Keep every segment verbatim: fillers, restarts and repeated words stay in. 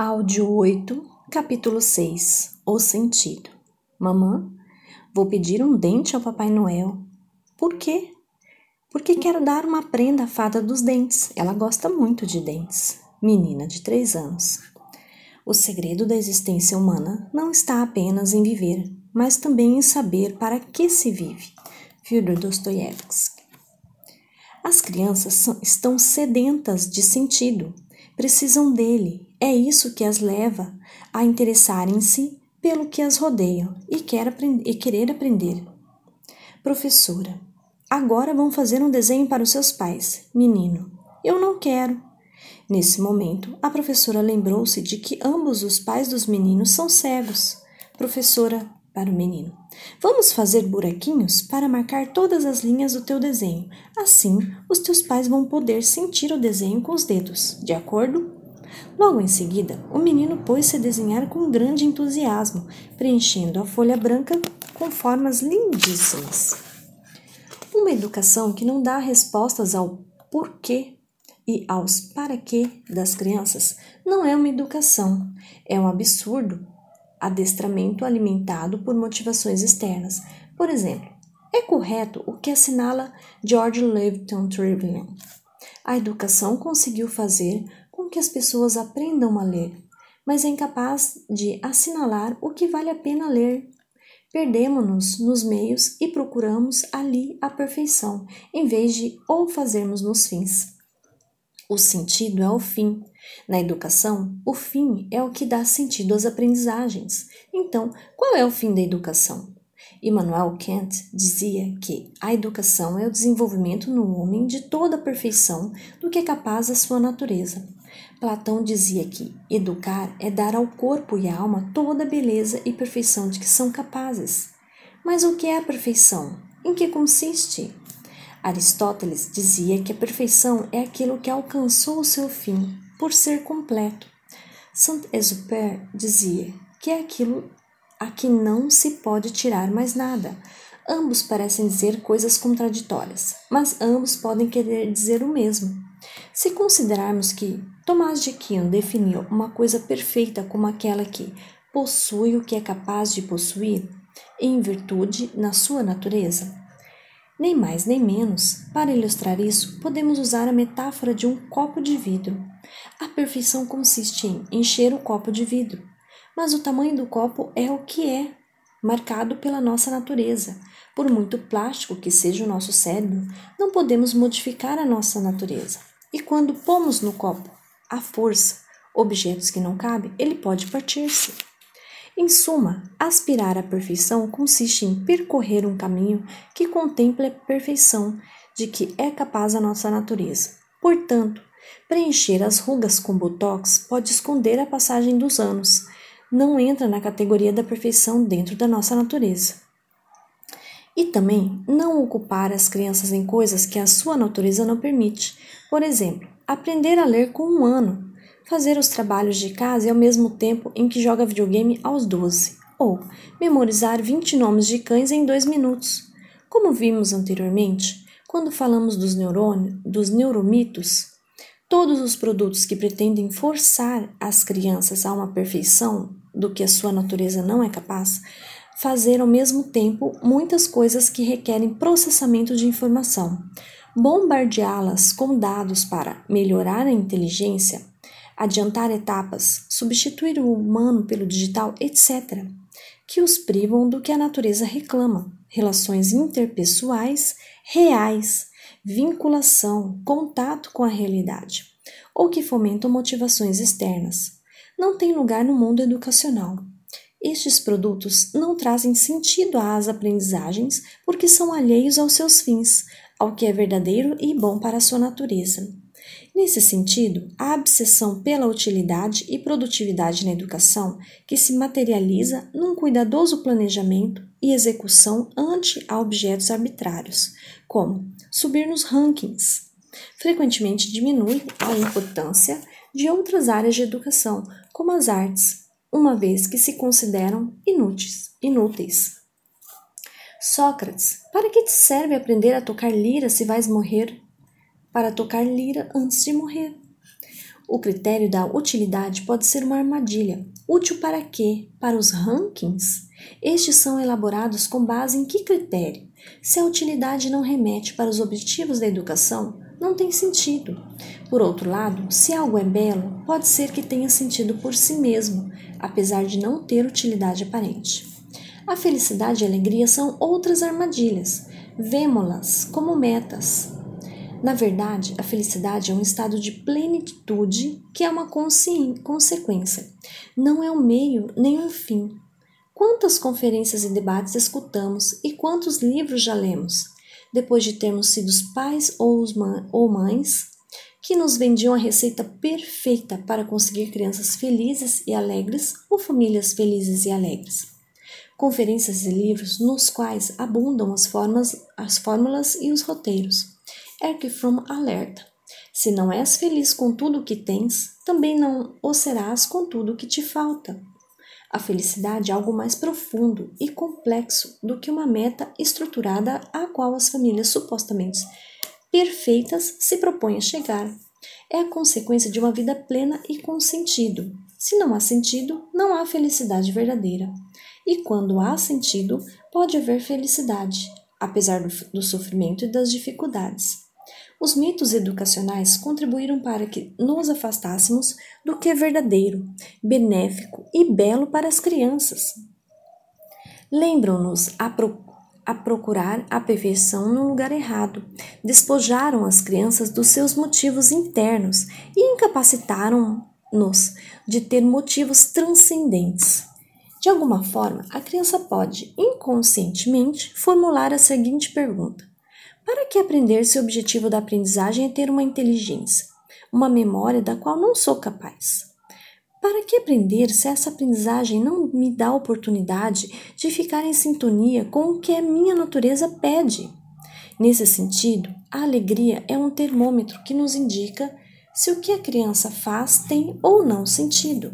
Áudio oito, capítulo seis, O Sentido. Mamã, vou pedir um dente ao Papai Noel. Por quê? Porque quero dar uma prenda à fada dos dentes. Ela gosta muito de dentes. Menina de três anos. O segredo da existência humana não está apenas em viver, mas também em saber para que se vive. Fyodor Dostoyevsky. As crianças são, estão sedentas de sentido. Precisam dele. É isso que as leva a interessarem-se pelo que as rodeiam e, quer aprend- e querer aprender. Professora, agora vão fazer um desenho para os seus pais. Menino, eu não quero. Nesse momento, a professora lembrou-se de que ambos os pais dos meninos são cegos. Professora, para o menino, vamos fazer buraquinhos para marcar todas as linhas do teu desenho. Assim, os teus pais vão poder sentir o desenho com os dedos. De acordo? Logo em seguida, o menino pôs-se a desenhar com grande entusiasmo, preenchendo a folha branca com formas lindíssimas. Uma educação que não dá respostas ao porquê e aos para quê das crianças não é uma educação, é um absurdo adestramento alimentado por motivações externas. Por exemplo, é correto o que assinala George Livingston Trevelyon. A educação conseguiu fazer com que as pessoas aprendam a ler, mas é incapaz de assinalar o que vale a pena ler. Perdemo-nos nos meios e procuramos ali a perfeição, em vez de ou fazermos nos fins. O sentido é o fim. Na educação, o fim é o que dá sentido às aprendizagens. Então, qual é o fim da educação? Immanuel Kant dizia que a educação é o desenvolvimento no homem de toda a perfeição do que é capaz a sua natureza. Platão dizia que educar é dar ao corpo e à alma toda a beleza e perfeição de que são capazes. Mas o que é a perfeição? Em que consiste? Aristóteles dizia que a perfeição é aquilo que alcançou o seu fim, por ser completo. Saint-Exupéry dizia que é aquilo a que não se pode tirar mais nada. Ambos parecem dizer coisas contraditórias, mas ambos podem querer dizer o mesmo. Se considerarmos que Tomás de Aquino definiu uma coisa perfeita como aquela que possui o que é capaz de possuir, em virtude na sua natureza. Nem mais nem menos, para ilustrar isso, podemos usar a metáfora de um copo de vidro. A perfeição consiste em encher o copo de vidro. Mas o tamanho do copo é o que é, marcado pela nossa natureza. Por muito plástico que seja o nosso cérebro, não podemos modificar a nossa natureza. E quando pomos no copo, à força, objetos que não cabem, ele pode partir-se. Em suma, aspirar à perfeição consiste em percorrer um caminho que contempla a perfeição de que é capaz a nossa natureza. Portanto, preencher as rugas com botox pode esconder a passagem dos anos, não entra na categoria da perfeição dentro da nossa natureza. E também não ocupar as crianças em coisas que a sua natureza não permite. Por exemplo, aprender a ler com um ano, fazer os trabalhos de casa e ao mesmo tempo em que joga videogame aos doze, ou memorizar vinte nomes de cães em dois minutos. Como vimos anteriormente, quando falamos dos, neurônio, dos neuromitos, todos os produtos que pretendem forçar as crianças a uma perfeição do que a sua natureza não é capaz, fazer ao mesmo tempo muitas coisas que requerem processamento de informação, bombardeá-las com dados para melhorar a inteligência, adiantar etapas, substituir o humano pelo digital, etcétera, que os privam do que a natureza reclama, relações interpessoais reais, vinculação, contato com a realidade, ou que fomentam motivações externas. Não tem lugar no mundo educacional. Estes produtos não trazem sentido às aprendizagens porque são alheios aos seus fins, ao que é verdadeiro e bom para a sua natureza. Nesse sentido, a obsessão pela utilidade e produtividade na educação, que se materializa num cuidadoso planejamento e execução ante a objetos arbitrários, como subir nos rankings, frequentemente diminui a importância de outras áreas de educação, como as artes, uma vez que se consideram inúteis. inúteis. Sócrates, para que te serve aprender a tocar lira se vais morrer? Para tocar lira antes de morrer. O critério da utilidade pode ser uma armadilha. Útil para quê? Para os rankings? Estes são elaborados com base em que critério? Se a utilidade não remete para os objetivos da educação, não tem sentido. Por outro lado, se algo é belo, pode ser que tenha sentido por si mesmo, apesar de não ter utilidade aparente. A felicidade e a alegria são outras armadilhas. Vemo-las como metas. Na verdade, a felicidade é um estado de plenitude que é uma consequência. Não é um meio nem um fim. Quantas conferências e debates escutamos e quantos livros já lemos, depois de termos sido os pais ou, os mãe, ou mães que nos vendiam a receita perfeita para conseguir crianças felizes e alegres ou famílias felizes e alegres. Conferências e livros nos quais abundam as, formas, as fórmulas e os roteiros. Erich Fromm alerta, se não és feliz com tudo o que tens, também não o serás com tudo o que te falta. A felicidade é algo mais profundo e complexo do que uma meta estruturada à qual as famílias supostamente perfeitas se propõem a chegar. É a consequência de uma vida plena e com sentido. Se não há sentido, não há felicidade verdadeira. E quando há sentido, pode haver felicidade, apesar do, do sofrimento e das dificuldades. Os mitos educacionais contribuíram para que nos afastássemos do que é verdadeiro, benéfico e belo para as crianças. Lembram-nos a, pro, a procurar a perfeição no lugar errado, despojaram as crianças dos seus motivos internos e incapacitaram-nos de ter motivos transcendentes. De alguma forma, a criança pode, inconscientemente, formular a seguinte pergunta. Para que aprender se o objetivo da aprendizagem é ter uma inteligência, uma memória da qual não sou capaz? Para que aprender se essa aprendizagem não me dá a oportunidade de ficar em sintonia com o que a minha natureza pede? Nesse sentido, a alegria é um termômetro que nos indica se o que a criança faz tem ou não sentido.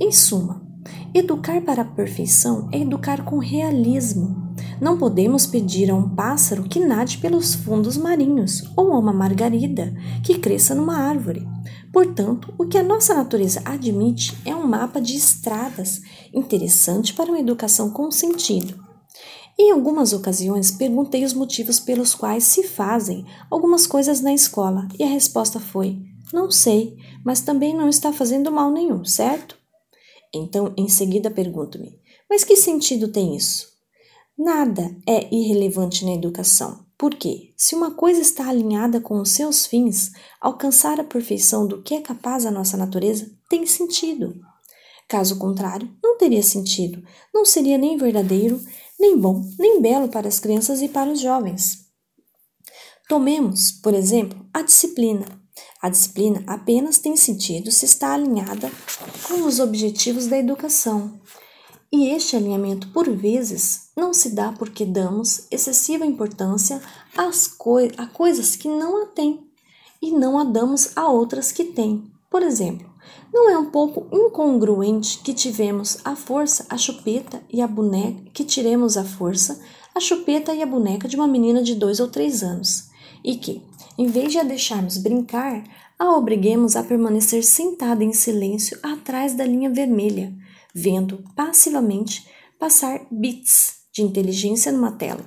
Em suma, educar para a perfeição é educar com realismo. Não podemos pedir a um pássaro que nade pelos fundos marinhos ou a uma margarida que cresça numa árvore. Portanto, o que a nossa natureza admite é um mapa de estradas interessante para uma educação com sentido. Em algumas ocasiões, perguntei os motivos pelos quais se fazem algumas coisas na escola e a resposta foi, não sei, mas também não está fazendo mal nenhum, certo? Então, em seguida pergunto-me, mas que sentido tem isso? Nada é irrelevante na educação, porque, se uma coisa está alinhada com os seus fins, alcançar a perfeição do que é capaz a nossa natureza tem sentido. Caso contrário, não teria sentido, não seria nem verdadeiro, nem bom, nem belo para as crianças e para os jovens. Tomemos, por exemplo, a disciplina. A disciplina apenas tem sentido se está alinhada com os objetivos da educação. E este alinhamento, por vezes, não se dá porque damos excessiva importância às coi- a coisas que não a têm e não a damos a outras que têm. Por exemplo, não é um pouco incongruente que tivemos a força, a chupeta e a boneca, que tiremos a força, a chupeta e a boneca de uma menina de dois ou três anos e que, em vez de a deixarmos brincar, a obriguemos a permanecer sentada em silêncio atrás da linha vermelha, vendo passivamente passar bits de inteligência numa tela.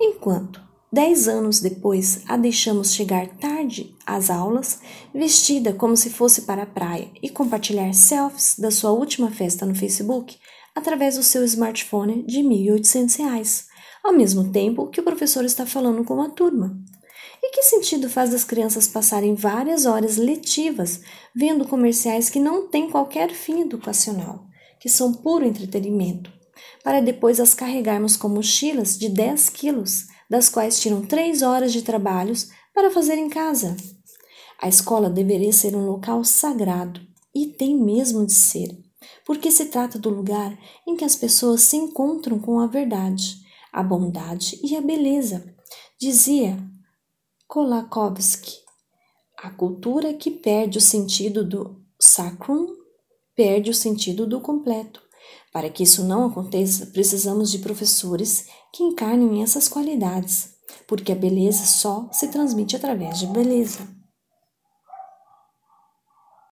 Enquanto, dez anos depois, a deixamos chegar tarde às aulas, vestida como se fosse para a praia e compartilhar selfies da sua última festa no Facebook através do seu smartphone de mil e oitocentos reais, ao mesmo tempo que o professor está falando com a turma. E que sentido faz as crianças passarem várias horas letivas vendo comerciais que não têm qualquer fim educacional, que são puro entretenimento, para depois as carregarmos com mochilas de dez quilos, das quais tiram três horas de trabalhos para fazer em casa? A escola deveria ser um local sagrado, e tem mesmo de ser, porque se trata do lugar em que as pessoas se encontram com a verdade, a bondade e a beleza, dizia Kolakowski, a cultura que perde o sentido do sacrum, perde o sentido do completo. Para que isso não aconteça, precisamos de professores que encarnem essas qualidades, porque a beleza só se transmite através de beleza.